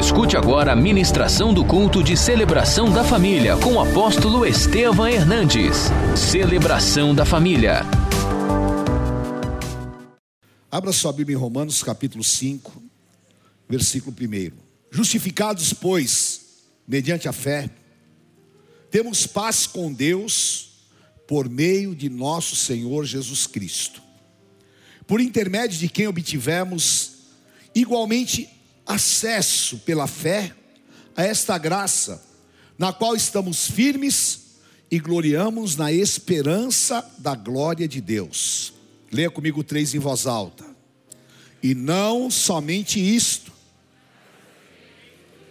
Escute agora a ministração do culto de celebração da família com o apóstolo Estevam Hernandes. Celebração da família. Abra sua Bíblia em Romanos capítulo 5, versículo 1. Justificados, pois, mediante a fé, temos paz com Deus por meio de nosso Senhor Jesus Cristo, por intermédio de quem obtivemos igualmente acesso pela fé a esta graça, na qual estamos firmes e gloriamos na esperança da glória de Deus. Leia comigo 3 em voz alta. E não somente isto,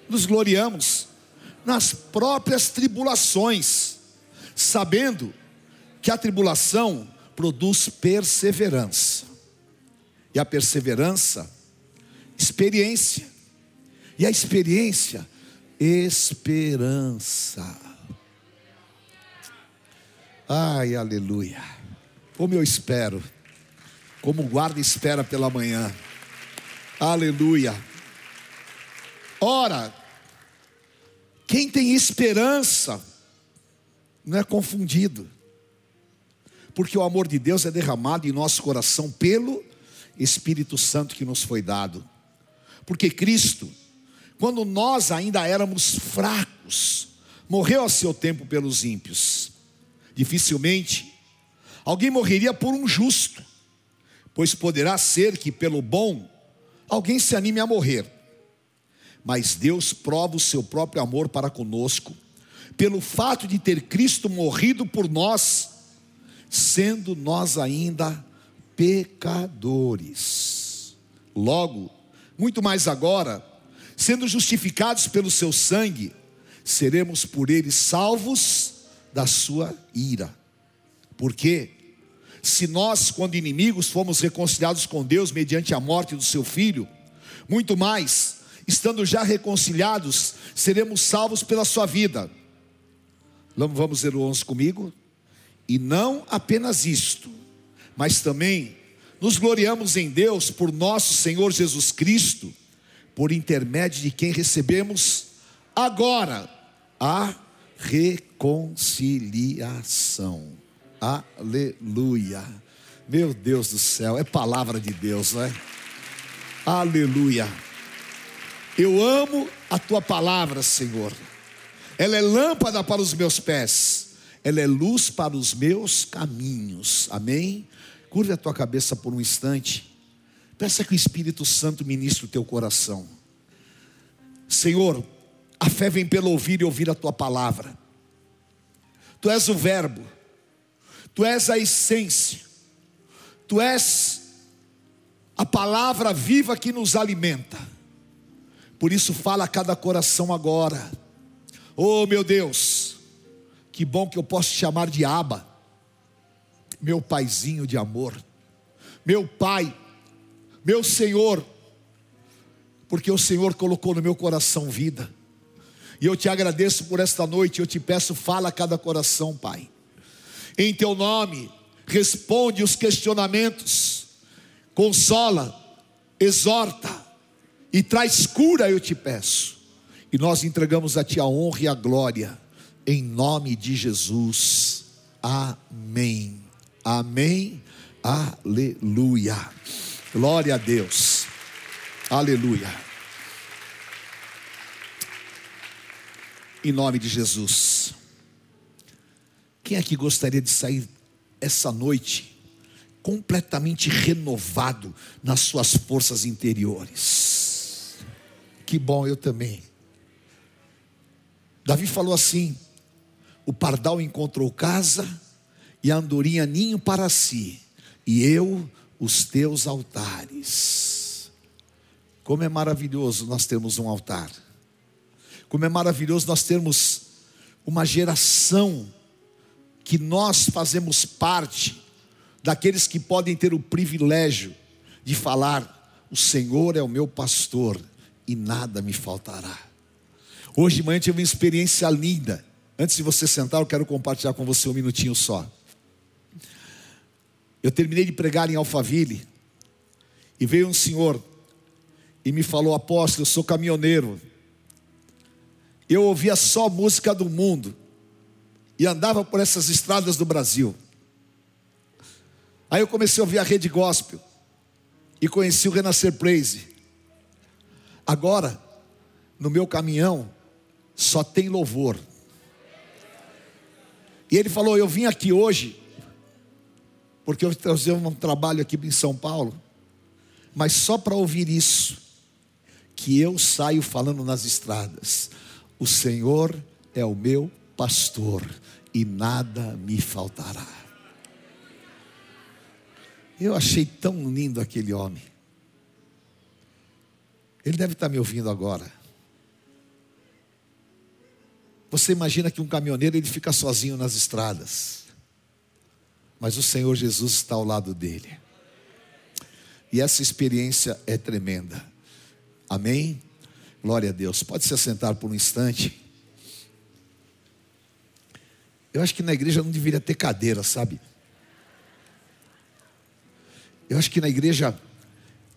nos gloriamos nas próprias tribulações, sabendo que a tribulação produz perseverança, e a perseverança, experiência, e a experiência, esperança. Ai, aleluia! Como eu espero, como o guarda espera pela manhã. Aleluia! Ora, quem tem esperança não é confundido, porque o amor de Deus é derramado em nosso coração pelo Espírito Santo que nos foi dado. Porque Cristo, quando nós ainda éramos fracos, morreu ao seu tempo pelos ímpios. Dificilmente alguém morreria por um justo, pois poderá ser que pelo bom alguém se anime a morrer. Mas Deus prova o seu próprio amor para conosco, pelo fato de ter Cristo morrido por nós, sendo nós ainda pecadores. Logo, muito mais agora, sendo justificados pelo seu sangue, seremos por ele salvos da sua ira. Porque se nós, quando inimigos, fomos reconciliados com Deus mediante a morte do seu filho, muito mais, estando já reconciliados, seremos salvos pela sua vida. Vamos ler o 11 comigo? E não apenas isto, mas também nos gloriamos em Deus por nosso Senhor Jesus Cristo, por intermédio de quem recebemos agora a reconciliação. Aleluia. Meu Deus do céu, é palavra de Deus, não é? Aleluia. Eu amo a tua palavra, Senhor. Ela é lâmpada para os meus pés, ela é luz para os meus caminhos. Amém? Curve a tua cabeça por um instante. Peça que o Espírito Santo ministre o teu coração. Senhor, a fé vem pelo ouvir e ouvir a tua palavra. Tu és o verbo, tu és a essência, tu és a palavra viva que nos alimenta. Por isso fala a cada coração agora. Oh meu Deus, que bom que eu posso te chamar de Abba, meu paizinho de amor, meu pai, meu Senhor, porque o Senhor colocou no meu coração vida, e eu te agradeço por esta noite. Eu te peço, fala a cada coração, Pai, em teu nome, responde os questionamentos, consola, exorta, e traz cura, eu te peço, e nós entregamos a ti a honra e a glória, em nome de Jesus, amém. Amém, aleluia, glória a Deus, aleluia, em nome de Jesus. Quem aqui gostaria de sair essa noite completamente renovado nas suas forças interiores? Que bom, eu também. Davi falou assim: o pardal encontrou casa e a andorinha ninho para si, e eu os teus altares. Como é maravilhoso nós termos um altar. Como é maravilhoso nós termos uma geração que nós fazemos parte daqueles que podem ter o privilégio de falar: o Senhor é o meu pastor e nada me faltará. Hoje de manhã tive uma experiência linda. Antes de você sentar, eu quero compartilhar com você um minutinho só. Eu terminei de pregar em Alphaville, e veio um senhor, e me falou: apóstolo, eu sou caminhoneiro, eu ouvia só música do mundo e andava por essas estradas do Brasil. Aí eu comecei a ouvir a Rede Gospel e conheci o Renascer Praise. Agora, no meu caminhão, só tem louvor. E ele falou, eu vim aqui hoje, porque eu fazia um trabalho aqui em São Paulo, mas só para ouvir isso, que eu saio falando nas estradas. O Senhor é o meu pastor e nada me faltará. Eu achei tão lindo aquele homem. Ele deve estar me ouvindo agora. Você imagina que um caminhoneiro, ele fica sozinho nas estradas. Mas o Senhor Jesus está ao lado dele. E essa experiência é tremenda. Amém? Glória a Deus. Pode se assentar por um instante. Eu acho que na igreja não deveria ter cadeira, sabe? Eu acho que na igreja,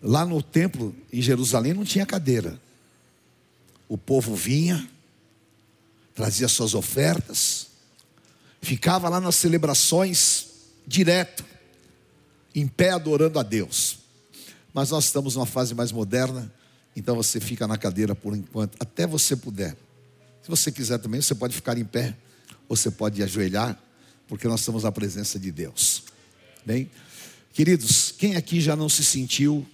lá no templo em Jerusalém, não tinha cadeira. O povo vinha, trazia suas ofertas, ficava lá nas celebrações direto, em pé adorando a Deus. Mas nós estamos numa fase mais moderna, então você fica na cadeira por enquanto, até você puder. Se você quiser também, você pode ficar em pé, ou você pode ajoelhar, porque nós estamos na presença de Deus. Bem, queridos, quem aqui já não se sentiu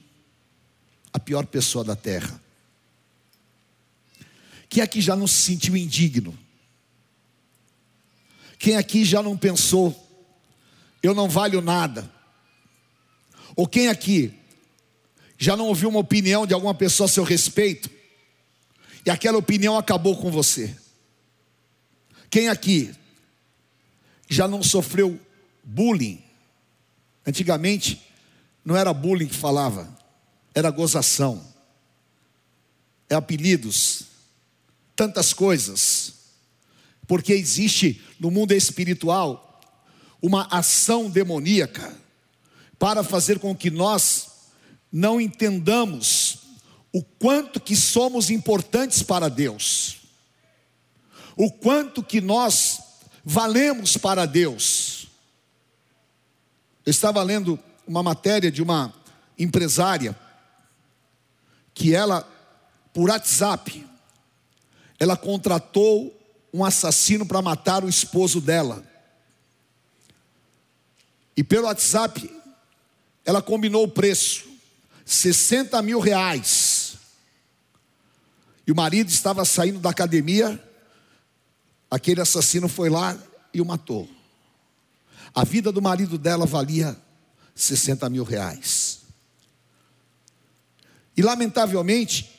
a pior pessoa da terra? Quem aqui já não se sentiu indigno? Quem aqui já não pensou, eu não valho nada? Ou quem aqui já não ouviu uma opinião de alguma pessoa a seu respeito e aquela opinião acabou com você? Quem aqui já não sofreu bullying? Antigamente não era bullying que falava, era gozação, é apelidos, tantas coisas, porque existe no mundo espiritual uma ação demoníaca para fazer com que nós não entendamos o quanto que somos importantes para Deus, o quanto que nós valemos para Deus. Eu estava lendo uma matéria de uma empresária que ela, por WhatsApp, ela contratou um assassino para matar o esposo dela. E pelo WhatsApp, ela combinou o preço, 60 mil reais. E o marido estava saindo da academia, aquele assassino foi lá e o matou. A vida do marido dela valia 60 mil reais. E lamentavelmente,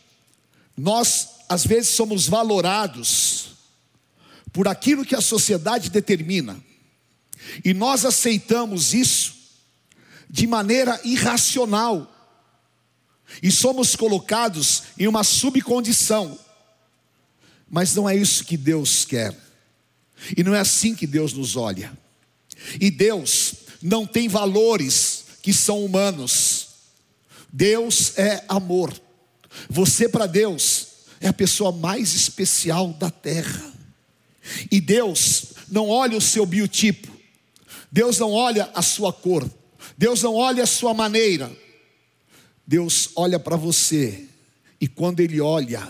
nós às vezes somos valorados por aquilo que a sociedade determina, e nós aceitamos isso de maneira irracional, e somos colocados em uma subcondição. Mas não é isso que Deus quer, e não é assim que Deus nos olha. E Deus não tem valores que são humanos. Deus é amor. Você para Deus é a pessoa mais especial da terra. E Deus não olha o seu biotipo. Deus não olha a sua cor. Deus não olha a sua maneira. Deus olha para você. E quando Ele olha,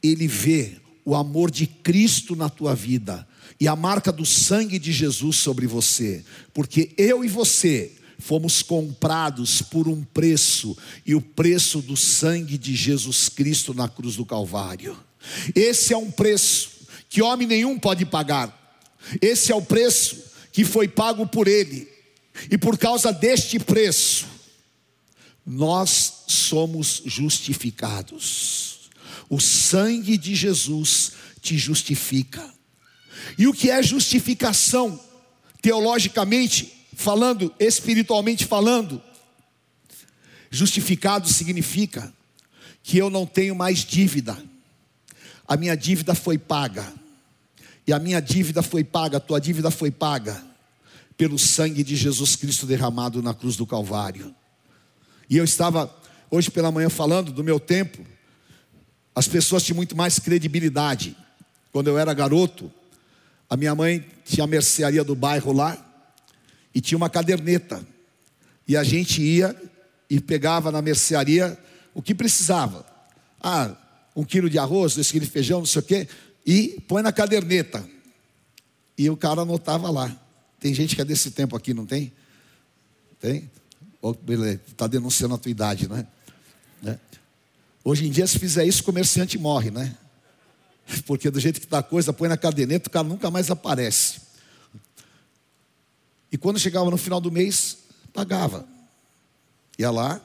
Ele vê o amor de Cristo na tua vida. E a marca do sangue de Jesus sobre você. Porque eu e você fomos comprados por um preço, e o preço do sangue de Jesus Cristo na cruz do Calvário. Esse é um preço que homem nenhum pode pagar. Esse é o preço que foi pago por Ele. E por causa deste preço, nós somos justificados. O sangue de Jesus te justifica. E o que é justificação, teologicamente falando, espiritualmente falando? Justificado significa que eu não tenho mais dívida. A minha dívida foi paga. E a minha dívida foi paga, a tua dívida foi paga pelo sangue de Jesus Cristo derramado na cruz do Calvário. E eu estava hoje pela manhã falando do meu tempo. As pessoas tinham muito mais credibilidade. Quando eu era garoto, a minha mãe tinha a mercearia do bairro lá, e tinha uma caderneta, e a gente ia e pegava na mercearia o que precisava. Ah, 1 quilo de arroz, 2 quilos de feijão, não sei o quê, e põe na caderneta. E o cara anotava lá. Tem gente que é desse tempo aqui, não tem? Tem? Está denunciando a tua idade, né? Hoje em dia, se fizer isso, o comerciante morre, né? Porque do jeito que está a coisa, põe na caderneta, o cara nunca mais aparece. E quando chegava no final do mês, pagava. Ia lá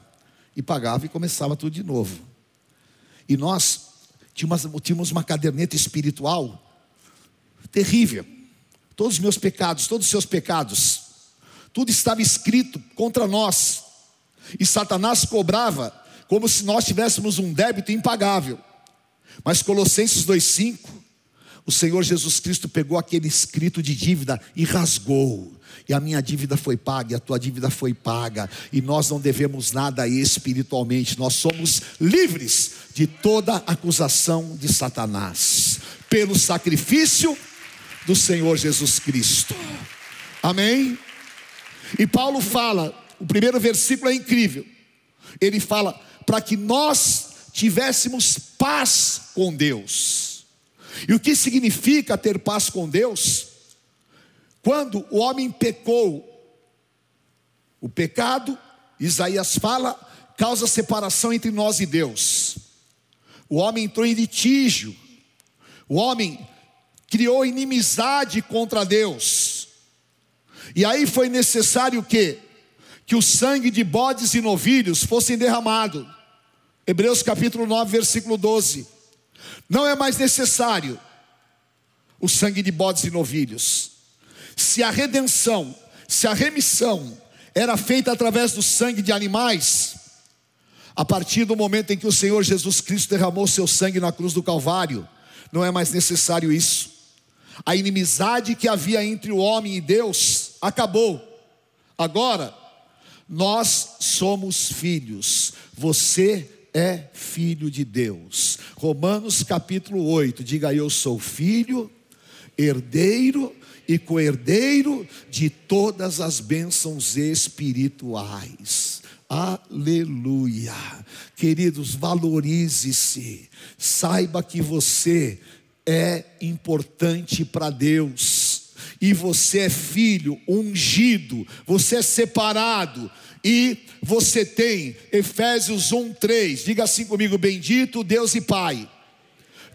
e pagava e começava tudo de novo. E nós tínhamos uma caderneta espiritual terrível. Todos os meus pecados, todos os seus pecados, tudo estava escrito contra nós. E Satanás cobrava como se nós tivéssemos um débito impagável. Mas Colossenses 2,5, o Senhor Jesus Cristo pegou aquele escrito de dívida e rasgou. E a minha dívida foi paga, e a tua dívida foi paga. E nós não devemos nada espiritualmente. Nós somos livres de toda acusação de Satanás, pelo sacrifício do Senhor Jesus Cristo. Amém? E Paulo fala, o primeiro versículo é incrível. Ele fala, para que nós tivéssemos paz com Deus. E o que significa ter paz com Deus? Quando o homem pecou, o pecado, Isaías fala, causa separação entre nós e Deus. O homem entrou em litígio. O homem criou inimizade contra Deus. E aí foi necessário o quê? Que o sangue de bodes e novilhos fossem derramado. Hebreus capítulo 9, versículo 12. Não é mais necessário o sangue de bodes e novilhos. Se a redenção, se a remissão era feita através do sangue de animais, a partir do momento em que o Senhor Jesus Cristo derramou seu sangue na cruz do Calvário, não é mais necessário isso. A inimizade que havia entre o homem e Deus acabou. Agora, nós somos filhos. Você é filho de Deus. Romanos capítulo 8, diga: eu sou filho, herdeiro e co-herdeiro de todas as bênçãos espirituais. Aleluia. Queridos, valorize-se. Saiba que você é importante para Deus. E você é filho ungido, você é separado. E você tem Efésios 1:3. Diga assim comigo: bendito Deus e Pai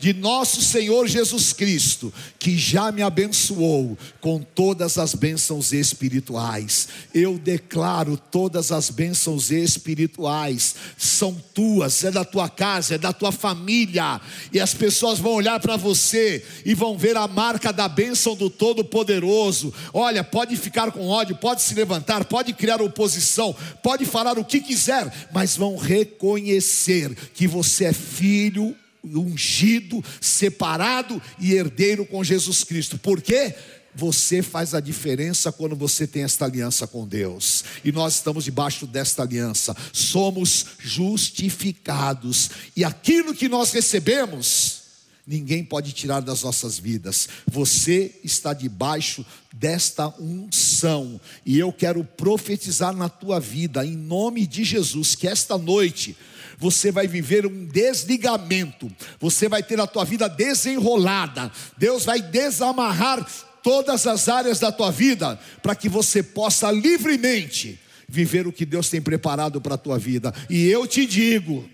de nosso Senhor Jesus Cristo, que já me abençoou com todas as bênçãos espirituais. Eu declaro: todas as bênçãos espirituais são tuas, é da tua casa, é da tua família. E as pessoas vão olhar para você e vão ver a marca da bênção do Todo-Poderoso. Olha, pode ficar com ódio, pode se levantar, pode criar oposição, pode falar o que quiser, mas vão reconhecer que você é filho ungido, separado e herdeiro com Jesus Cristo. Por quê? Você faz a diferença quando você tem esta aliança com Deus. E nós estamos debaixo desta aliança. Somos justificados. E aquilo que nós recebemos, ninguém pode tirar das nossas vidas. Você está debaixo desta unção. E eu quero profetizar na tua vida, em nome de Jesus, que esta noite você vai viver um desligamento. Você vai ter a tua vida desenrolada. Deus vai desamarrar todas as áreas da tua vida, para que você possa livremente viver o que Deus tem preparado para a tua vida. E eu te digo,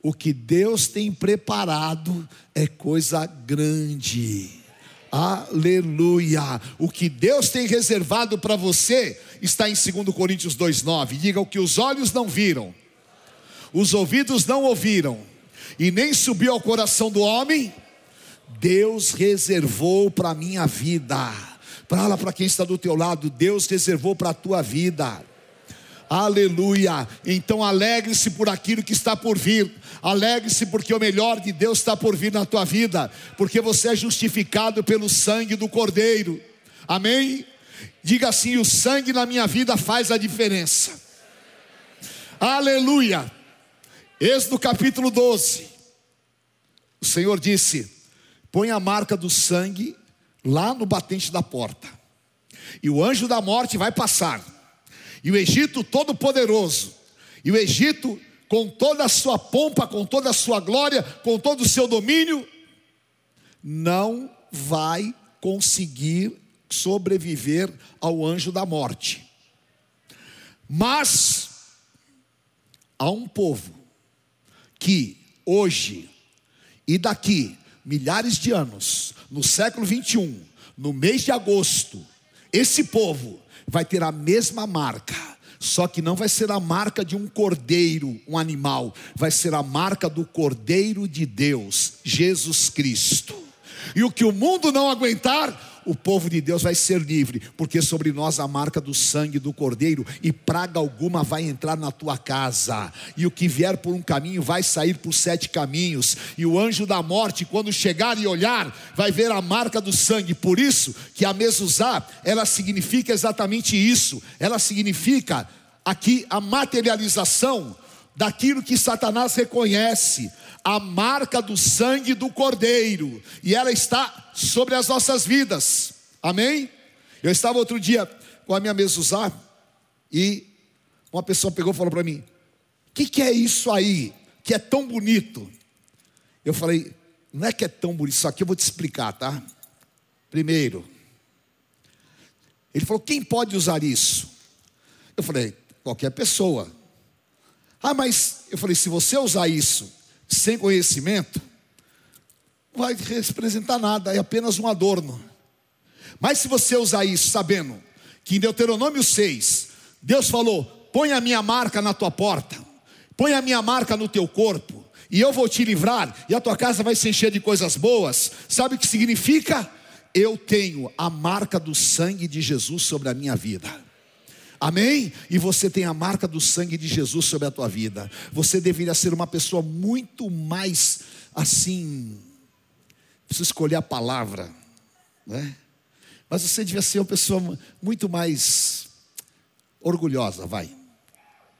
o que Deus tem preparado é coisa grande. Aleluia. O que Deus tem reservado para você está em 2 Coríntios 2,9. Diga: o que os olhos não viram, os ouvidos não ouviram, e nem subiu ao coração do homem, Deus reservou para a minha vida. Fala para quem está do teu lado: Deus reservou para a tua vida. Aleluia. Então alegre-se por aquilo que está por vir. Alegre-se porque o melhor de Deus está por vir na tua vida, porque você é justificado pelo sangue do Cordeiro. Amém? Diga assim: o sangue na minha vida faz a diferença. Aleluia. Êxodo capítulo 12. O Senhor disse: põe a marca do sangue lá no batente da porta. E o anjo da morte vai passar. E o Egito todo-poderoso, e o Egito com toda a sua pompa, com toda a sua glória, com todo o seu domínio, não vai conseguir sobreviver ao anjo da morte. Mas há um povo que hoje e daqui milhares de anos, no século 21, no mês de agosto, esse povo vai ter a mesma marca, só que não vai ser a marca de um cordeiro, um animal, vai ser a marca do Cordeiro de Deus, Jesus Cristo. E o que o mundo não aguentar, o povo de Deus vai ser livre, porque sobre nós a marca do sangue do Cordeiro, e praga alguma vai entrar na tua casa, e o que vier por um caminho vai sair por 7 caminhos, e o anjo da morte, quando chegar e olhar, vai ver a marca do sangue. Por isso que a mezuzá, ela significa exatamente isso, ela significa aqui a materialização daquilo que Satanás reconhece, a marca do sangue do Cordeiro, e ela está sobre as nossas vidas, amém? Eu estava outro dia com a minha mezuzá, e uma pessoa pegou e falou para mim: que é isso aí, que é tão bonito? Eu falei: não é que é tão bonito, isso aqui eu vou te explicar, tá? Primeiro, ele falou: quem pode usar isso? Eu falei: qualquer pessoa. Ah, mas, eu falei, se você usar isso sem conhecimento, não vai representar nada, é apenas um adorno. Mas se você usar isso sabendo que em Deuteronômio 6, Deus falou: põe a minha marca na tua porta, põe a minha marca no teu corpo, e eu vou te livrar, e a tua casa vai se encher de coisas boas. Sabe o que significa? Eu tenho a marca do sangue de Jesus sobre a minha vida. Amém? E você tem a marca do sangue de Jesus sobre a tua vida. Você deveria ser uma pessoa muito mais assim, preciso escolher a palavra, né? Mas você devia ser uma pessoa muito mais orgulhosa, vai,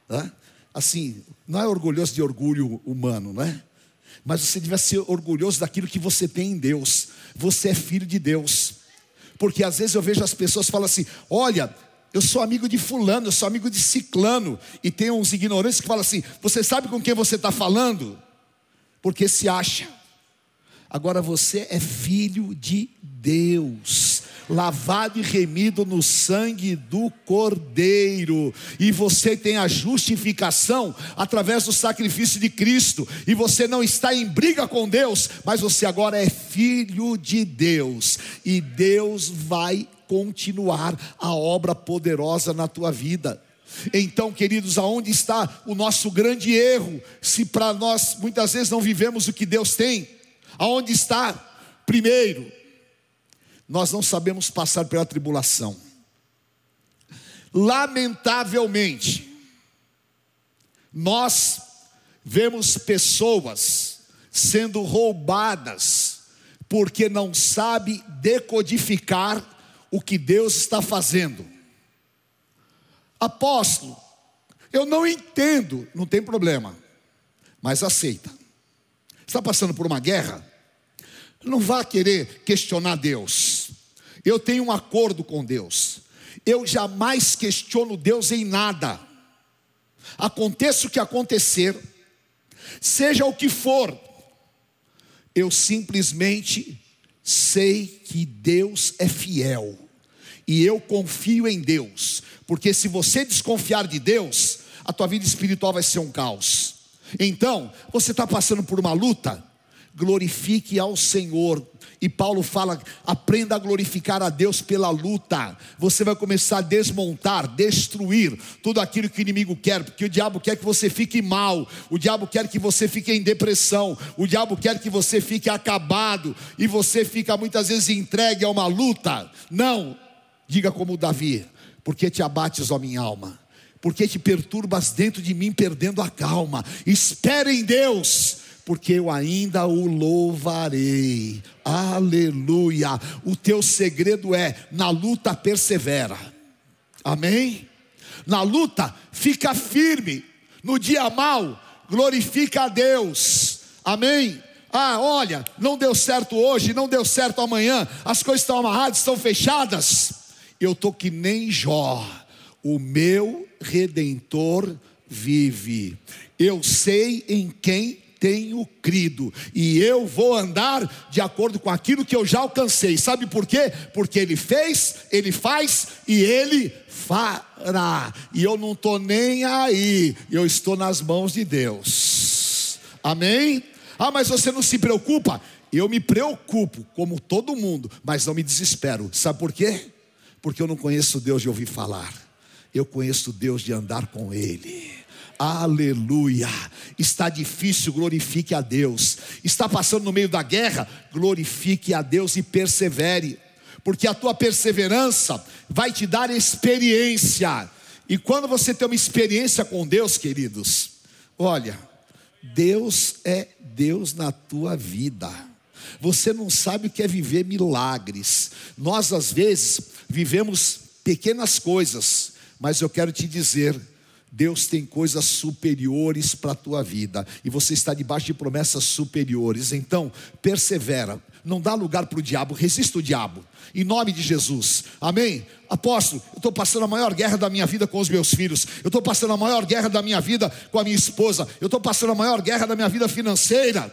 né? Assim, não é orgulhoso de orgulho humano, né? Mas você devia ser orgulhoso daquilo que você tem em Deus. Você é filho de Deus. Porque às vezes eu vejo as pessoas falam assim: olha, eu sou amigo de fulano, eu sou amigo de ciclano. E tem uns ignorantes que falam assim: você sabe com quem você está falando? Porque se acha. Agora, você é filho de Deus, lavado e remido no sangue do Cordeiro. E você tem a justificação através do sacrifício de Cristo. E você não está em briga com Deus, mas você agora é filho de Deus. E Deus vai continuar a obra poderosa na tua vida. Então, queridos, aonde está o nosso grande erro? Se para nós muitas vezes não vivemos o que Deus tem, aonde está? Primeiro, nós não sabemos passar pela tribulação. Lamentavelmente, nós vemos pessoas sendo roubadas porque não sabe decodificar o que Deus está fazendo. Apóstolo, eu não entendo. Não tem problema, mas aceita. Está passando por uma guerra? Não vá querer questionar Deus. Eu tenho um acordo com Deus. Eu jamais questiono Deus em nada. Aconteça o que acontecer, seja o que for, eu simplesmente sei que Deus é fiel, e eu confio em Deus. Porque se você desconfiar de Deus, a tua vida espiritual vai ser um caos. Então, você está passando por uma luta, glorifique ao Senhor. E Paulo fala: aprenda a glorificar a Deus pela luta. Você vai começar a desmontar, destruir tudo aquilo que o inimigo quer. Porque o diabo quer que você fique mal. O diabo quer que você fique em depressão. O diabo quer que você fique acabado. E você fica muitas vezes entregue a uma luta. Não, diga como Davi: porque te abates, ó minha alma? Porque te perturbas dentro de mim, perdendo a calma? Espere em Deus, porque eu ainda o louvarei. Aleluia. O teu segredo é: na luta persevera. Amém? Na luta fica firme. No dia mau glorifica a Deus. Amém? Ah, olha, não deu certo hoje, não deu certo amanhã, as coisas estão amarradas, estão fechadas. Eu estou que nem Jó, o meu Redentor vive, eu sei em quem tenho crido, e eu vou andar de acordo com aquilo que eu já alcancei. Sabe por quê? Porque Ele fez, Ele faz e Ele fará. E eu não estou nem aí, eu estou nas mãos de Deus. Amém? Ah, mas você não se preocupa? Eu me preocupo, como todo mundo, mas não me desespero. Sabe por quê? Porque eu não conheço Deus de ouvir falar. Eu conheço Deus de andar com Ele. Aleluia. Está difícil, glorifique a Deus. Está passando no meio da guerra, glorifique a Deus e persevere, porque a tua perseverança vai te dar experiência. E quando você tem uma experiência com Deus, queridos, olha, Deus é Deus na tua vida. Você não sabe o que é viver milagres. Nós às vezes vivemos pequenas coisas, mas eu quero te dizer, Deus tem coisas superiores para a tua vida. E você está debaixo de promessas superiores. Então, persevera. Não dá lugar para o diabo. Resista o diabo. Em nome de Jesus. Amém? Apóstolo, eu estou passando a maior guerra da minha vida com os meus filhos. Eu estou passando a maior guerra da minha vida com a minha esposa. Eu estou passando a maior guerra da minha vida financeira.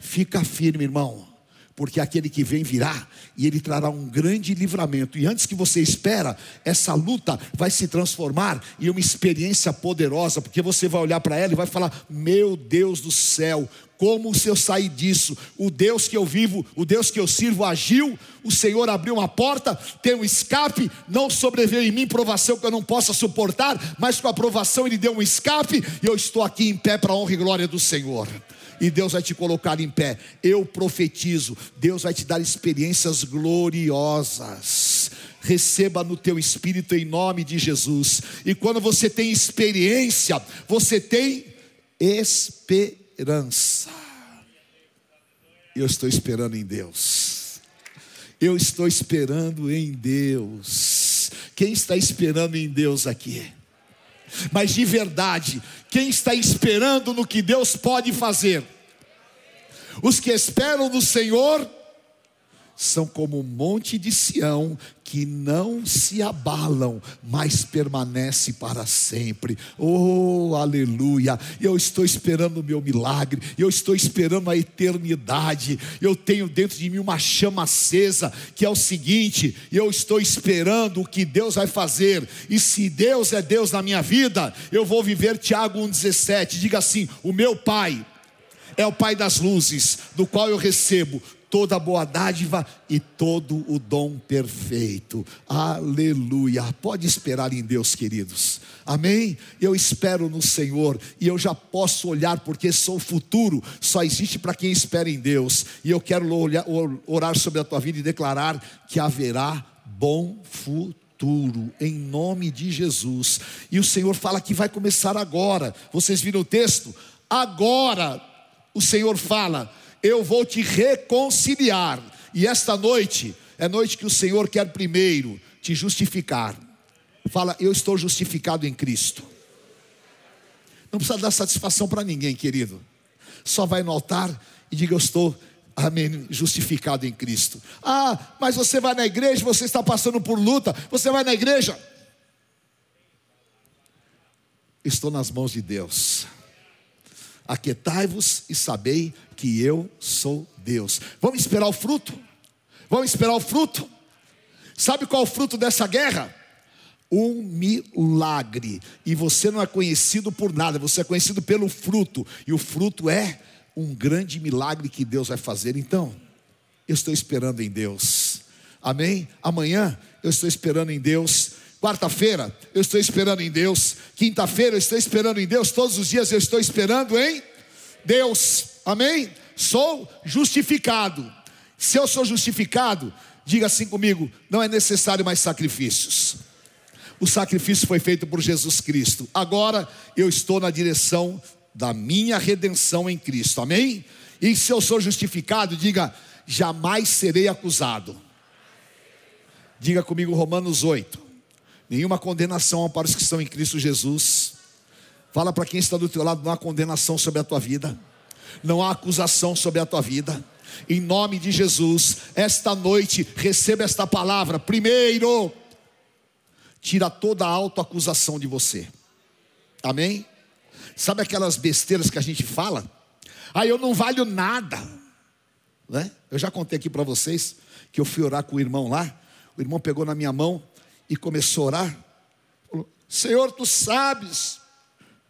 Fica firme, irmão. Porque aquele que vem virá e ele trará um grande livramento. E antes que você espera, essa luta vai se transformar em uma experiência poderosa. Porque você vai olhar para ela e vai falar, meu Deus do céu, como se eu saí disso? O Deus que eu vivo, o Deus que eu sirvo agiu. O Senhor abriu uma porta, tem um escape. Não sobreveio em mim provação que eu não possa suportar, mas com a provação Ele deu um escape. E eu estou aqui em pé para a honra e glória do Senhor. E Deus vai te colocar em pé. Eu profetizo. Deus vai te dar experiências gloriosas. Receba no teu espírito em nome de Jesus. E quando você tem experiência, você tem esperança. Eu estou esperando em Deus. Eu estou esperando em Deus. Quem está esperando em Deus aqui? Mas de verdade, quem está esperando no que Deus pode fazer? Os que esperam no Senhor são como um monte de Sião, que não se abalam, mas permanece para sempre. Oh, aleluia. Eu estou esperando o meu milagre. Eu estou esperando a eternidade. Eu tenho dentro de mim uma chama acesa, que é o seguinte: eu estou esperando o que Deus vai fazer. E se Deus é Deus na minha vida, eu vou viver Tiago 1,17. Diga assim: o meu Pai é o Pai das luzes, do qual eu recebo toda a boa dádiva e todo o dom perfeito. Aleluia. Pode esperar em Deus, queridos. Amém? Eu espero no Senhor. E eu já posso olhar, porque sou futuro. Só existe para quem espera em Deus. E eu quero orar sobre a tua vida e declarar que haverá bom futuro. Em nome de Jesus. E o Senhor fala que vai começar agora. Vocês viram o texto? Agora o Senhor fala: eu vou te reconciliar. E esta noite é noite que o Senhor quer primeiro te justificar. Fala: eu estou justificado em Cristo. Não precisa dar satisfação para ninguém, querido. Só vai no altar e diga: eu estou, amém, justificado em Cristo. Ah, mas você vai na igreja, você está passando por luta. Você vai na igreja. Estou nas mãos de Deus. Aquietai-vos e sabei que eu sou Deus. Vamos esperar o fruto? Vamos esperar o fruto? Sabe qual é o fruto dessa guerra? Um milagre. E você não é conhecido por nada, você é conhecido pelo fruto. E o fruto é um grande milagre que Deus vai fazer. Então, eu estou esperando em Deus. Amém? Amanhã eu estou esperando em Deus. Quarta-feira, eu estou esperando em Deus. Quinta-feira, eu estou esperando em Deus. Todos os dias eu estou esperando em Deus. Amém? Sou justificado. Se eu sou justificado, diga assim comigo: não é necessário mais sacrifícios. O sacrifício foi feito por Jesus Cristo. Agora, eu estou na direção da minha redenção em Cristo. Amém? E se eu sou justificado, diga: jamais serei acusado. Diga comigo Romanos 8. Nenhuma condenação para os que estão em Cristo Jesus. Fala para quem está do teu lado: não há condenação sobre a tua vida. não há acusação sobre a tua vida. Em nome de Jesus, esta noite, receba esta palavra. Primeiro, tira toda a autoacusação de você. Amém? Sabe aquelas besteiras que a gente fala? Ah, eu não valho nada, né? Eu já contei aqui para vocês que eu fui orar com o irmão lá. O irmão pegou na minha mão e começou a orar. Falou, Senhor, tu sabes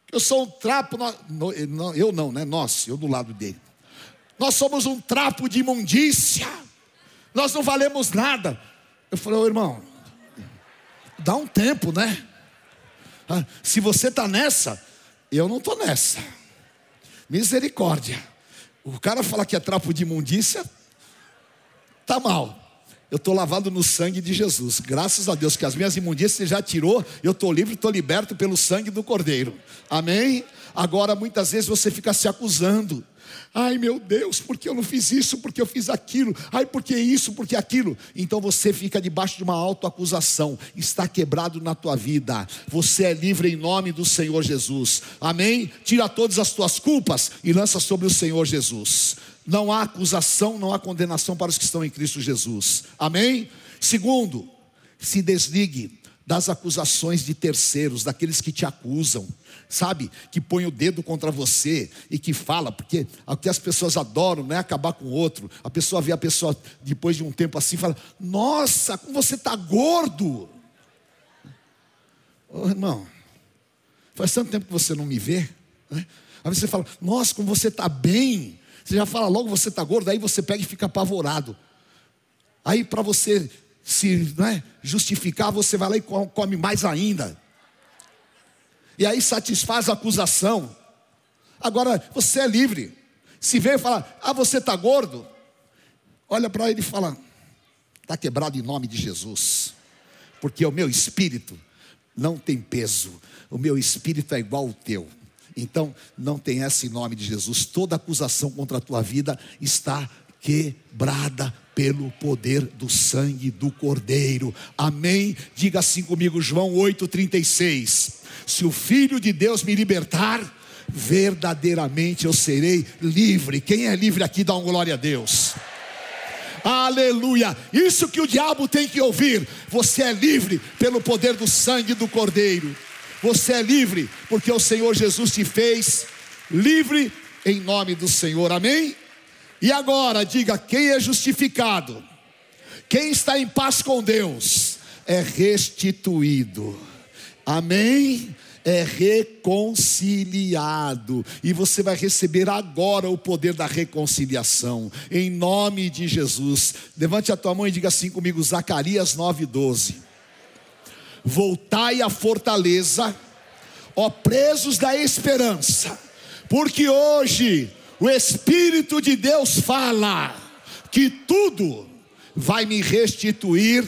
que eu sou um trapo. Eu não, né? Nós, eu do lado dele. Nós somos um trapo de imundícia. Nós não valemos nada. Eu falei, ô irmão, dá um tempo, né? Se você está nessa, eu não estou nessa. Misericórdia. O cara falar que é trapo de imundícia, tá mal. Eu estou lavado no sangue de Jesus. Graças a Deus que as minhas imundícias já tirou. Eu estou livre, estou liberto pelo sangue do Cordeiro. Amém? Agora muitas vezes você fica se acusando. Ai meu Deus, porque eu não fiz isso, porque eu fiz aquilo. Ai, porque isso, porque aquilo. Então você fica debaixo de uma autoacusação. Está quebrado na tua vida. Você é livre em nome do Senhor Jesus. Amém? Tira todas as tuas culpas e lança sobre o Senhor Jesus. Não há acusação, não há condenação para os que estão em Cristo Jesus. Amém? Segundo, se desligue das acusações de terceiros, daqueles que te acusam, sabe, que põe o dedo contra você e que fala, porque o que as pessoas adoram, né, acabar com o outro. A pessoa vê a pessoa depois de um tempo assim e fala, nossa, como você está gordo. Ô, irmão, faz tanto tempo que você não me vê, né? Aí você fala, nossa, como você está bem. Você já fala logo, você está gordo. Aí você pega e fica apavorado. Aí para você se, né, justificar, você vai lá e come mais ainda. E aí satisfaz a acusação. Agora você é livre. Se vê e fala, ah, você está gordo, olha para ele e fala, está quebrado em nome de Jesus, porque o meu espírito não tem peso. O meu espírito é igual ao teu. Então não tem essa em nome de Jesus. Toda acusação contra a tua vida está quebrada pelo poder do sangue do Cordeiro. Amém? Diga assim comigo, João 8,36. Se o Filho de Deus me libertar, verdadeiramente eu serei livre. Quem é livre aqui, dá uma glória a Deus. Aleluia. Isso que o diabo tem que ouvir. Você é livre pelo poder do sangue do Cordeiro. Você é livre porque o Senhor Jesus te fez livre em nome do Senhor. Amém? E agora, diga, quem é justificado, quem está em paz com Deus, é restituído. Amém? É reconciliado. E você vai receber agora o poder da reconciliação. Em nome de Jesus. Levante a tua mão e diga assim comigo, Zacarias 9,12. Voltai à fortaleza, ó presos da esperança, porque hoje o Espírito de Deus fala que tudo vai me restituir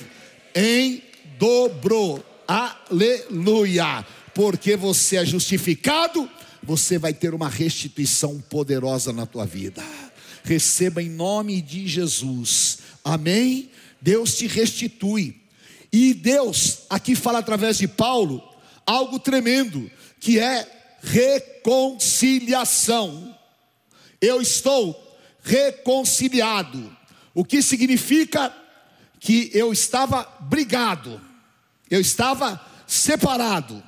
em dobro. Aleluia. Porque você é justificado, você vai ter uma restituição poderosa na tua vida. Receba em nome de Jesus. Amém? Deus te restitui. E Deus aqui fala através de Paulo algo tremendo, que é reconciliação. Eu estou reconciliado. O que significa que eu estava brigado, eu estava separado,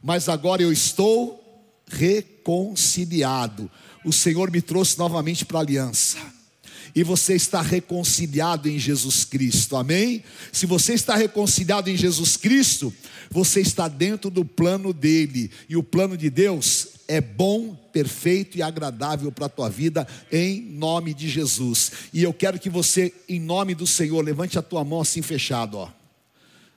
mas agora eu estou reconciliado. O Senhor me trouxe novamente para a aliança. E você está reconciliado em Jesus Cristo. Amém? Se você está reconciliado em Jesus Cristo, você está dentro do plano dele. E o plano de Deus é bom, perfeito e agradável para a tua vida, em nome de Jesus. E eu quero que você, em nome do Senhor, levante a tua mão assim fechado, ó.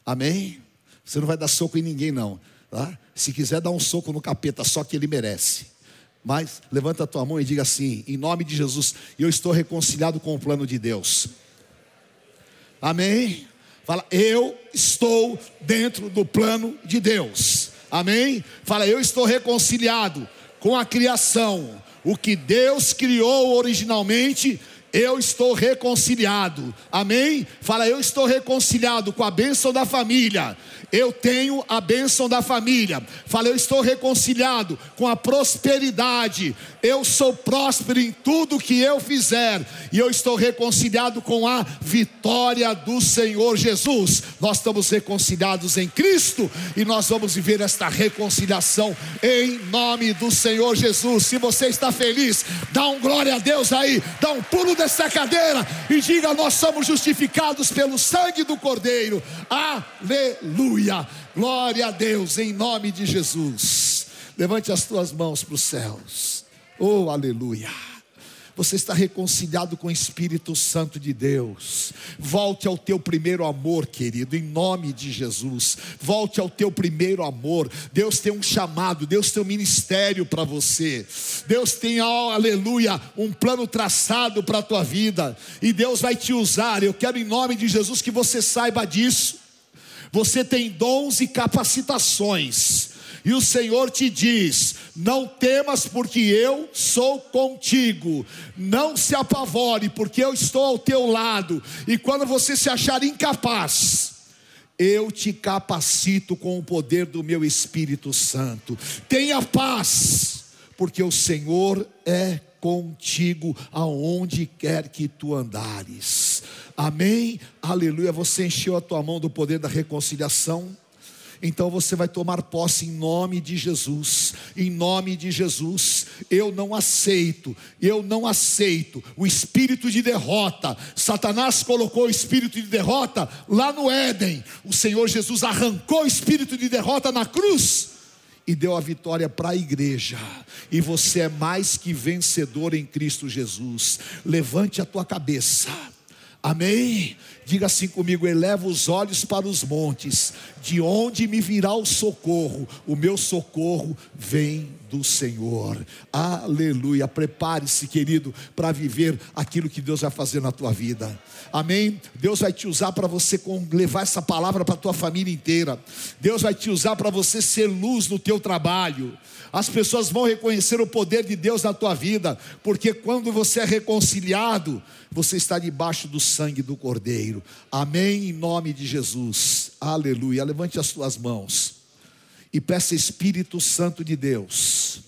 Amém? Você não vai dar soco em ninguém não, tá? Se quiser dar um soco no capeta, só que ele merece. Mas levanta a tua mão e diga assim, em nome de Jesus, eu estou reconciliado com o plano de Deus. Amém? Fala, eu estou dentro do plano de Deus. Amém? Fala, eu estou reconciliado com a criação. O que Deus criou originalmente, Eu estou reconciliado. Amém? Fala, eu estou reconciliado com a bênção da família. Eu tenho a bênção da família. Fala, eu estou reconciliado com a prosperidade. Eu sou próspero em tudo que eu fizer. E eu estou reconciliado com a vitória do Senhor Jesus. Nós estamos reconciliados em Cristo. E nós vamos viver esta reconciliação em nome do Senhor Jesus. Se você está feliz, dá um glória a Deus aí. Dá um pulo dessa cadeira e diga: nós somos justificados pelo sangue do Cordeiro. Aleluia. Glória a Deus em nome de Jesus. Levante as tuas mãos para os céus. Oh, aleluia. Você está reconciliado com o Espírito Santo de Deus. Volte ao teu primeiro amor, querido, em nome de Jesus. Volte ao teu primeiro amor. Deus tem um chamado, Deus tem um ministério para você. Deus tem, oh, aleluia, um plano traçado para a tua vida. E Deus vai te usar. Eu quero, em nome de Jesus, que você saiba disso. Você tem dons e capacitações. E o Senhor te diz: não temas, porque eu sou contigo. Não se apavore, porque eu estou ao teu lado. E quando você se achar incapaz, eu te capacito com o poder do meu Espírito Santo. Tenha paz, porque o Senhor é contigo aonde quer que tu andares. Amém? Aleluia. Você encheu a tua mão do poder da reconciliação? Então você vai tomar posse em nome de Jesus. Em nome de Jesus. Eu não aceito o espírito de derrota. Satanás colocou o espírito de derrota lá no Éden. O Senhor Jesus arrancou o espírito de derrota na cruz e deu a vitória para a igreja. E você é mais que vencedor em Cristo Jesus. Levante a tua cabeça. Amém? Diga assim comigo: eleva os olhos para os montes, de onde me virá o socorro? O meu socorro vem do Senhor. Aleluia. Prepare-se, querido, para viver aquilo que Deus vai fazer na tua vida. Amém? Deus vai te usar para você levar essa palavra para a tua família inteira. Deus vai te usar para você ser luz no teu trabalho. As pessoas vão reconhecer o poder de Deus na tua vida, porque quando você é reconciliado, você está debaixo do sangue do Cordeiro. Amém? Em nome de Jesus. Aleluia. Levante as tuas mãos e peça: Espírito Santo de Deus,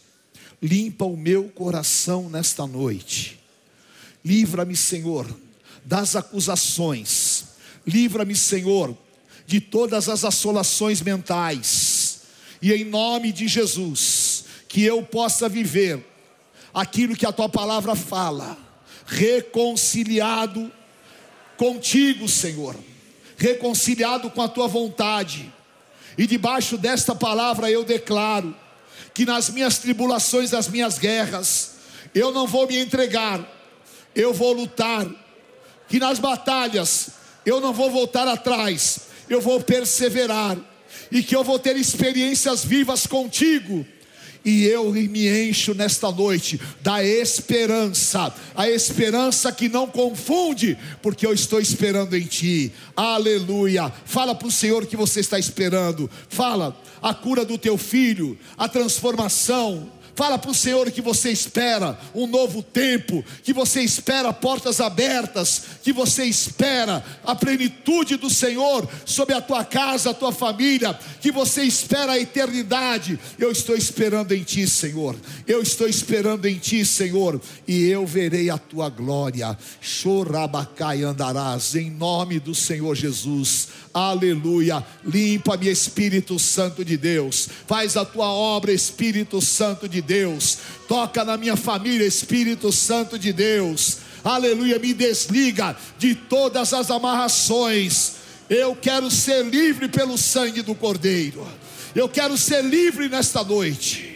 limpa o meu coração nesta noite. Livra-me, Senhor, das acusações. Livra-me, Senhor, de todas as assolações mentais. E em nome de Jesus, que eu possa viver aquilo que a tua palavra fala. Reconciliado contigo, Senhor. Reconciliado com a tua vontade. E debaixo desta palavra eu declaro que nas minhas tribulações, nas minhas guerras, eu não vou me entregar. Eu vou lutar. Que nas batalhas eu não vou voltar atrás. Eu vou perseverar. E que eu vou ter experiências vivas contigo. E eu me encho nesta noite da esperança. A esperança que não confunde, porque eu estou esperando em ti. Aleluia. Fala para o Senhor que você está esperando. Fala a cura do teu filho, a transformação. Fala para o Senhor que você espera um novo tempo, que você espera portas abertas, que você espera a plenitude do Senhor sobre a tua casa, a tua família, que você espera a eternidade. Eu estou esperando em ti, Senhor. Eu estou esperando em ti, Senhor, e eu verei a tua glória. Chorabacai andarás em nome do Senhor Jesus. Aleluia. Limpa-me, Espírito Santo de Deus. Faz a tua obra, Espírito Santo de Deus. Toca na minha família, Espírito Santo de Deus. Aleluia. Me desliga de todas as amarrações. Eu quero ser livre pelo sangue do Cordeiro. Eu quero ser livre nesta noite.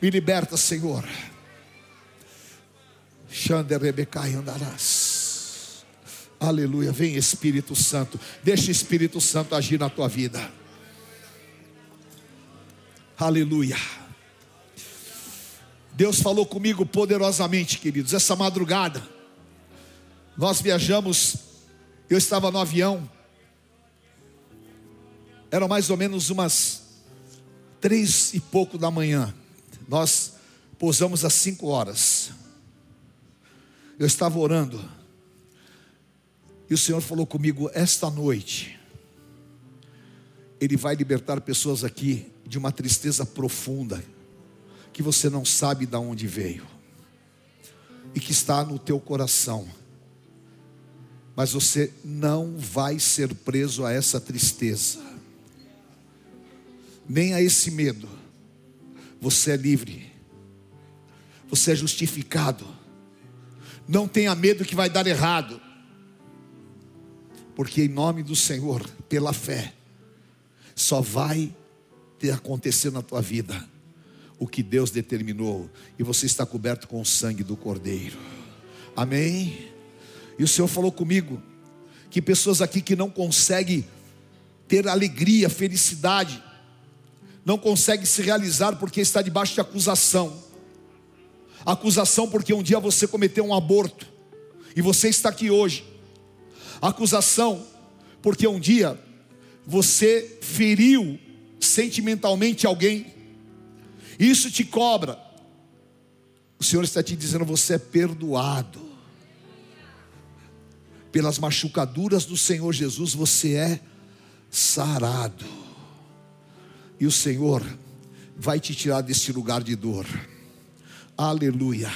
Me liberta, Senhor. Xander Rebecai andarás. Aleluia, vem Espírito Santo. Deixa o Espírito Santo agir na tua vida. Aleluia. Deus falou comigo poderosamente, queridos. Essa madrugada nós viajamos. Eu estava no avião. Eram mais ou menos umas 3 e pouco da manhã. Nós pousamos às 5 horas. eu estava orando, e o Senhor falou comigo: esta noite, Ele vai libertar pessoas aqui de uma tristeza profunda, que você não sabe de onde veio, e que está no teu coração, mas você não vai ser preso a essa tristeza, nem a esse medo. Você é livre, você é justificado. Não tenha medo que vai dar errado, porque em nome do Senhor, pela fé, só vai ter acontecido na tua vida o que Deus determinou, e você está coberto com o sangue do Cordeiro. Amém? E o Senhor falou comigo que pessoas aqui que não conseguem ter alegria, felicidade, não consegue se realizar porque está debaixo de acusação. Acusação porque um dia você cometeu um aborto e você está aqui hoje. Acusação porque um dia você feriu sentimentalmente alguém. Isso te cobra. O Senhor está te dizendo: você é perdoado. Pelas machucaduras do Senhor Jesus você é sarado. E o Senhor vai te tirar deste lugar de dor. Aleluia.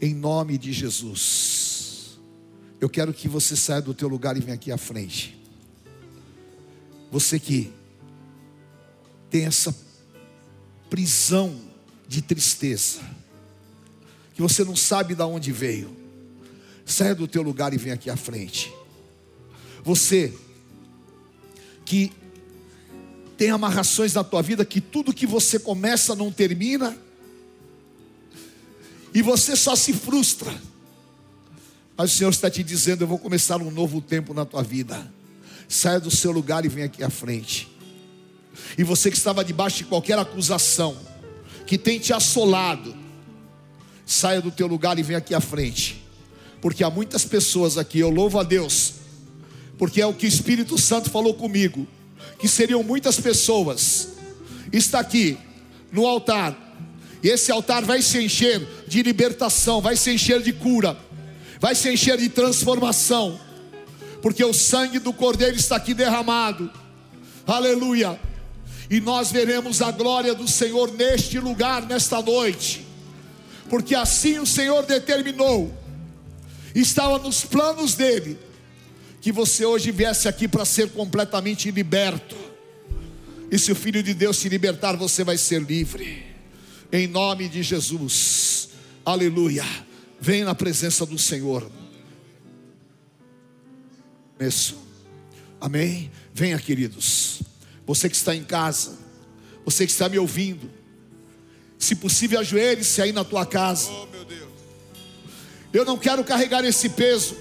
Em nome de Jesus. Eu quero que você saia do teu lugar e venha aqui à frente. Você que tem essa prisão de tristeza, que você não sabe de onde veio, saia do teu lugar e venha aqui à frente. Você que tem amarrações na tua vida, que tudo que você começa não termina, e você só se frustra. Mas o Senhor está te dizendo: eu vou começar um novo tempo na tua vida. Saia do seu lugar e vem aqui à frente. E você que estava debaixo de qualquer acusação que tem te assolado, saia do teu lugar e vem aqui à frente. Porque há muitas pessoas aqui, eu louvo a Deus, porque é o que o Espírito Santo falou comigo, que seriam muitas pessoas, está aqui no altar, e esse altar vai se encher de libertação, vai se encher de cura, vai se encher de transformação, porque o sangue do Cordeiro está aqui derramado. Aleluia. E nós veremos a glória do Senhor neste lugar, nesta noite, porque assim o Senhor determinou, estava nos planos dele, que você hoje viesse aqui para ser completamente liberto. E se o Filho de Deus se libertar, você vai ser livre. Em nome de Jesus. Aleluia. Vem na presença do Senhor. Isso. Amém? Venha, queridos. Você que está em casa, você que está me ouvindo, se possível, ajoelhe-se aí na tua casa. Oh, meu Deus. Eu não quero carregar esse peso.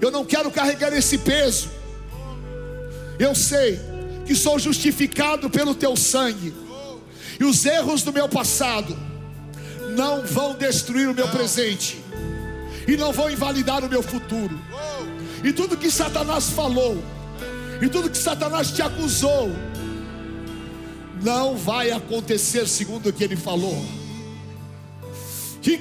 Eu não quero carregar esse peso. Eu sei que sou justificado pelo teu sangue, e os erros do meu passado não vão destruir o meu presente, e não vão invalidar o meu futuro. E tudo que Satanás falou, e tudo que Satanás te acusou, não vai acontecer segundo o que ele falou. Que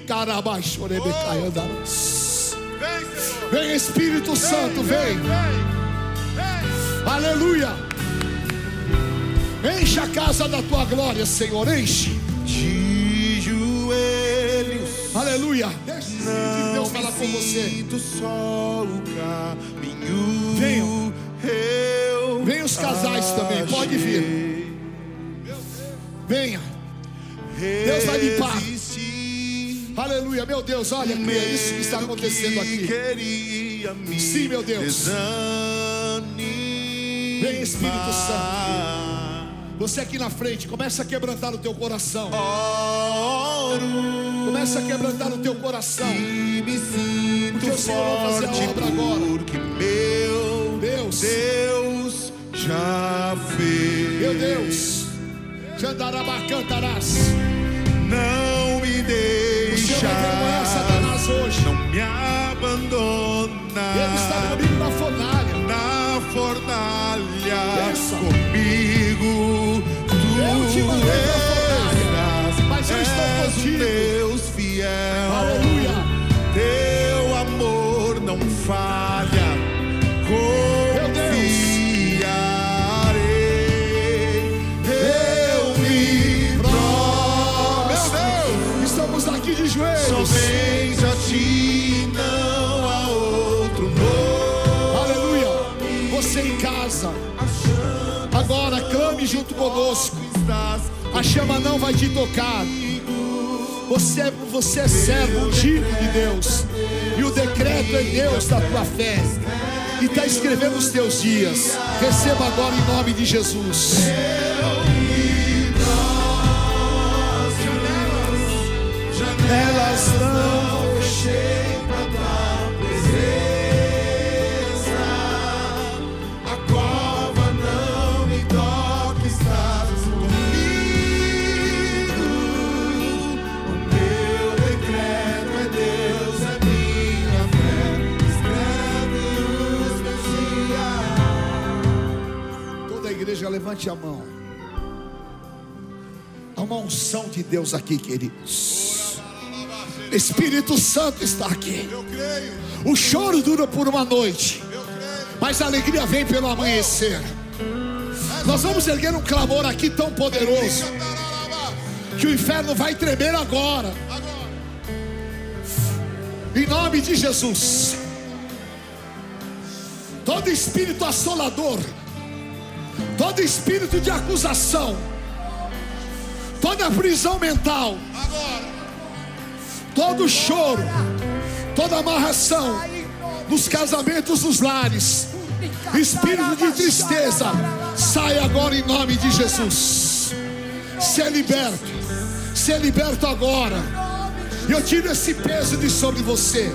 Vem Espírito Santo, vem. Aleluia. Enche a casa da tua glória, Senhor, enche. De joelhos. Aleluia. Deixa Deus falar com você. Venham. Venham os casais também, pode vir. Venha. Deus vai limpar. Aleluia, meu Deus, olha que é isso que está acontecendo aqui. Sim, meu Deus. Vem, Espírito Santo. Você aqui na frente, começa a quebrantar o teu coração. Começa a quebrantar o teu coração. Porque o Senhor vai fazer a obra agora. Meu Deus já fez. Meu Deus. Jandarabacantarás. Não me dê. Não me abandona. Ele está comigo na fornalha. Na fornalha. Pensa. Comigo tu eu te mandei na fornalha, mas eu estou contigo. Deus fiel. Aleluia. em casa. Agora clame junto conosco. A chama não vai te tocar. Você é servo, digno de Deus. E o decreto é Deus da tua fé. E está escrevendo os teus dias. Receba agora em nome de Jesus. Elas não fechei pra tua presença. A cova não me toca, estás comigo. O meu decreto é Deus, é minha fé. Escreve os meus dias. Toda a igreja levante a mão. Há uma unção de Deus aqui, queridos. Espírito Santo está aqui. O choro dura por uma noite, mas a alegria vem pelo amanhecer. Nós vamos erguer um clamor aqui tão poderoso que o inferno vai tremer agora. Em nome de Jesus. Todo espírito assolador, todo espírito de acusação, toda prisão mental, todo choro, toda amarração nos casamentos, nos lares, espírito de tristeza, sai agora em nome de Jesus. Ser liberto agora. Eu tiro esse peso de sobre você.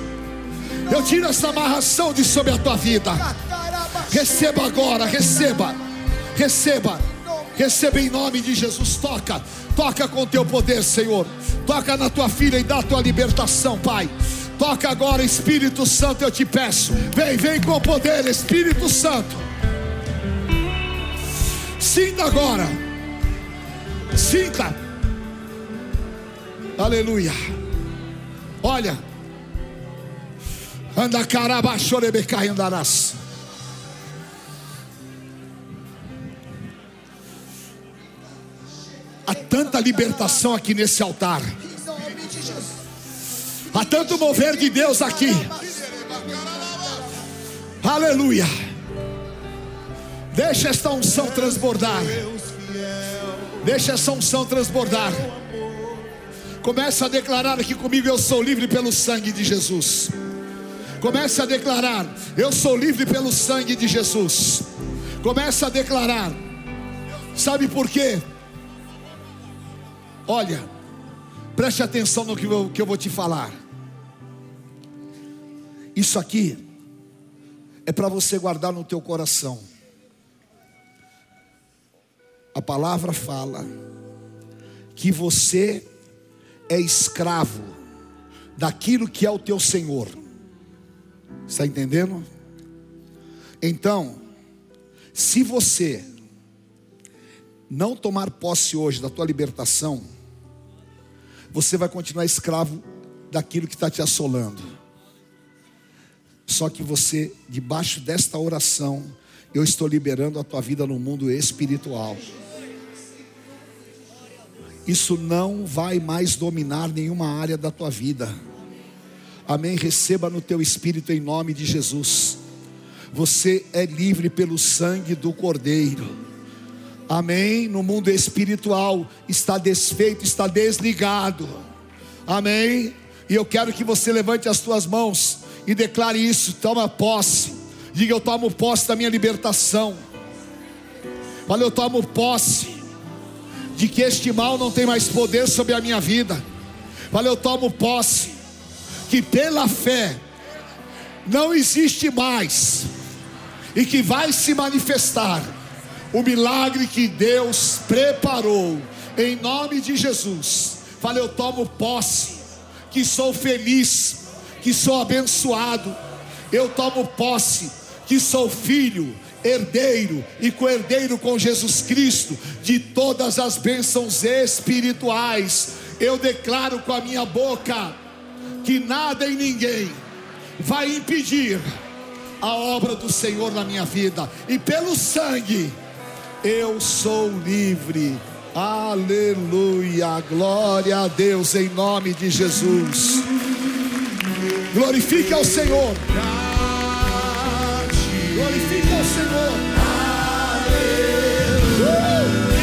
Eu tiro essa amarração de sobre a tua vida. Receba agora, receba, receba. Receba em nome de Jesus. Toca, toca com o teu poder, Senhor. Toca na tua filha e dá a tua libertação, Pai. Toca agora, Espírito Santo, eu te peço. Vem, vem com o poder, Espírito Santo. Sinta agora. Sinta. Aleluia. Olha. Anda carabachorebecai andarás. Há tanta libertação aqui nesse altar. Há tanto mover de Deus aqui. Aleluia. Deixa esta unção transbordar. Deixa essa unção transbordar. Começa a declarar aqui comigo: eu sou livre pelo sangue de Jesus. Começa a declarar: eu sou livre pelo sangue de Jesus. Começa a declarar. Sabe por quê? Olha, preste atenção no que eu vou te falar. Isso aqui é para você guardar no teu coração. A palavra fala que você é escravo daquilo que é o teu Senhor. Está entendendo? Então, se você não tomar posse hoje da tua libertação, você vai continuar escravo daquilo que está te assolando. Só que você, debaixo desta oração, eu estou liberando a tua vida no mundo espiritual. Isso não vai mais dominar nenhuma área da tua vida. Amém? Receba no teu espírito em nome de Jesus. Você é livre pelo sangue do Cordeiro. Amém? No mundo espiritual está desfeito, está desligado. Amém? E eu quero que você levante as tuas mãos e declare isso. Toma posse. Diga: eu tomo posse da minha libertação. Fala: eu tomo posse de que este mal não tem mais poder sobre a minha vida. Fala: eu tomo posse que pela fé não existe mais e que vai se manifestar o milagre que Deus preparou, em nome de Jesus. Fala: eu tomo posse que sou feliz, que sou abençoado. Eu tomo posse que sou filho, herdeiro e co-herdeiro com Jesus Cristo de todas as bênçãos espirituais. Eu declaro com a minha boca que nada e ninguém vai impedir a obra do Senhor na minha vida. E pelo sangue eu sou livre. Aleluia. Glória a Deus em nome de Jesus. Glorifique ao Senhor. Glorifica o Senhor. Me ajuda, Deus.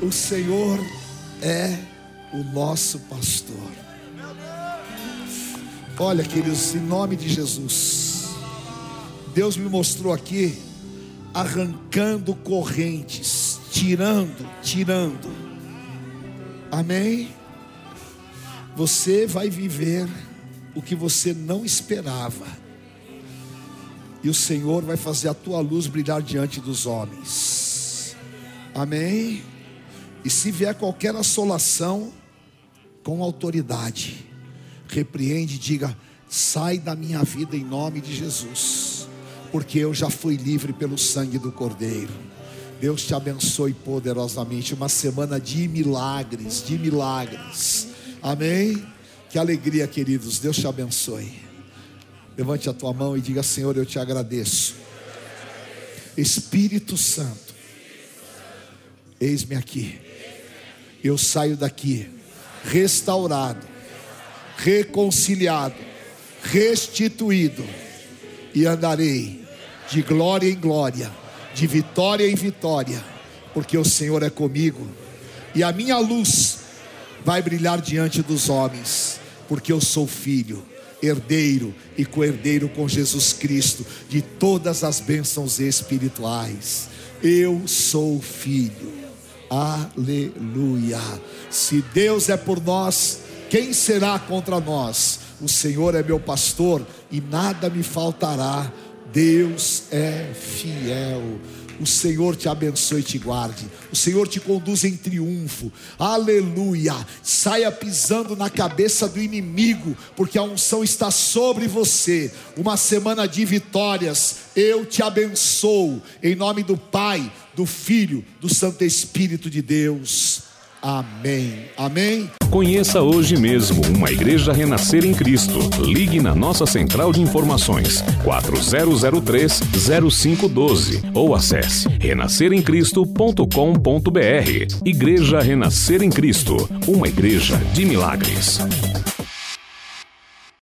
O Senhor é o nosso pastor. Olha, queridos, em nome de Jesus, Deus me mostrou aqui arrancando correntes, tirando. Amém? Você vai viver o que você não esperava, e o Senhor vai fazer a tua luz brilhar diante dos homens. Amém? E se vier qualquer assolação, com autoridade, repreende e diga: sai da minha vida em nome de Jesus, porque eu já fui livre pelo sangue do Cordeiro. Deus te abençoe poderosamente. Uma semana de milagres, Amém? Que alegria, queridos. Deus te abençoe. Levante a tua mão e diga: Senhor, eu te agradeço. Espírito Santo, eis-me aqui. Eu saio daqui restaurado, reconciliado, restituído, e andarei de glória em glória, de vitória em vitória, porque o Senhor é comigo, e a minha luz vai brilhar diante dos homens, porque eu sou filho, herdeiro e co-herdeiro com Jesus Cristo de todas as bênçãos espirituais. Eu sou filho. Aleluia. Se Deus é por nós, quem será contra nós? O Senhor é meu pastor e nada me faltará. Deus é fiel. O Senhor te abençoe e te guarde. O Senhor te conduz em triunfo. Aleluia. Saia pisando na cabeça do inimigo, porque a unção está sobre você. Uma semana de vitórias. Eu te abençoo. Em nome do Pai, do Filho, do Santo Espírito de Deus. Amém. Amém. Conheça hoje mesmo uma igreja Renascer em Cristo. Ligue na nossa central de informações 4003-0512 ou acesse renasceremcristo.com.br. Igreja Renascer em Cristo, uma igreja de milagres.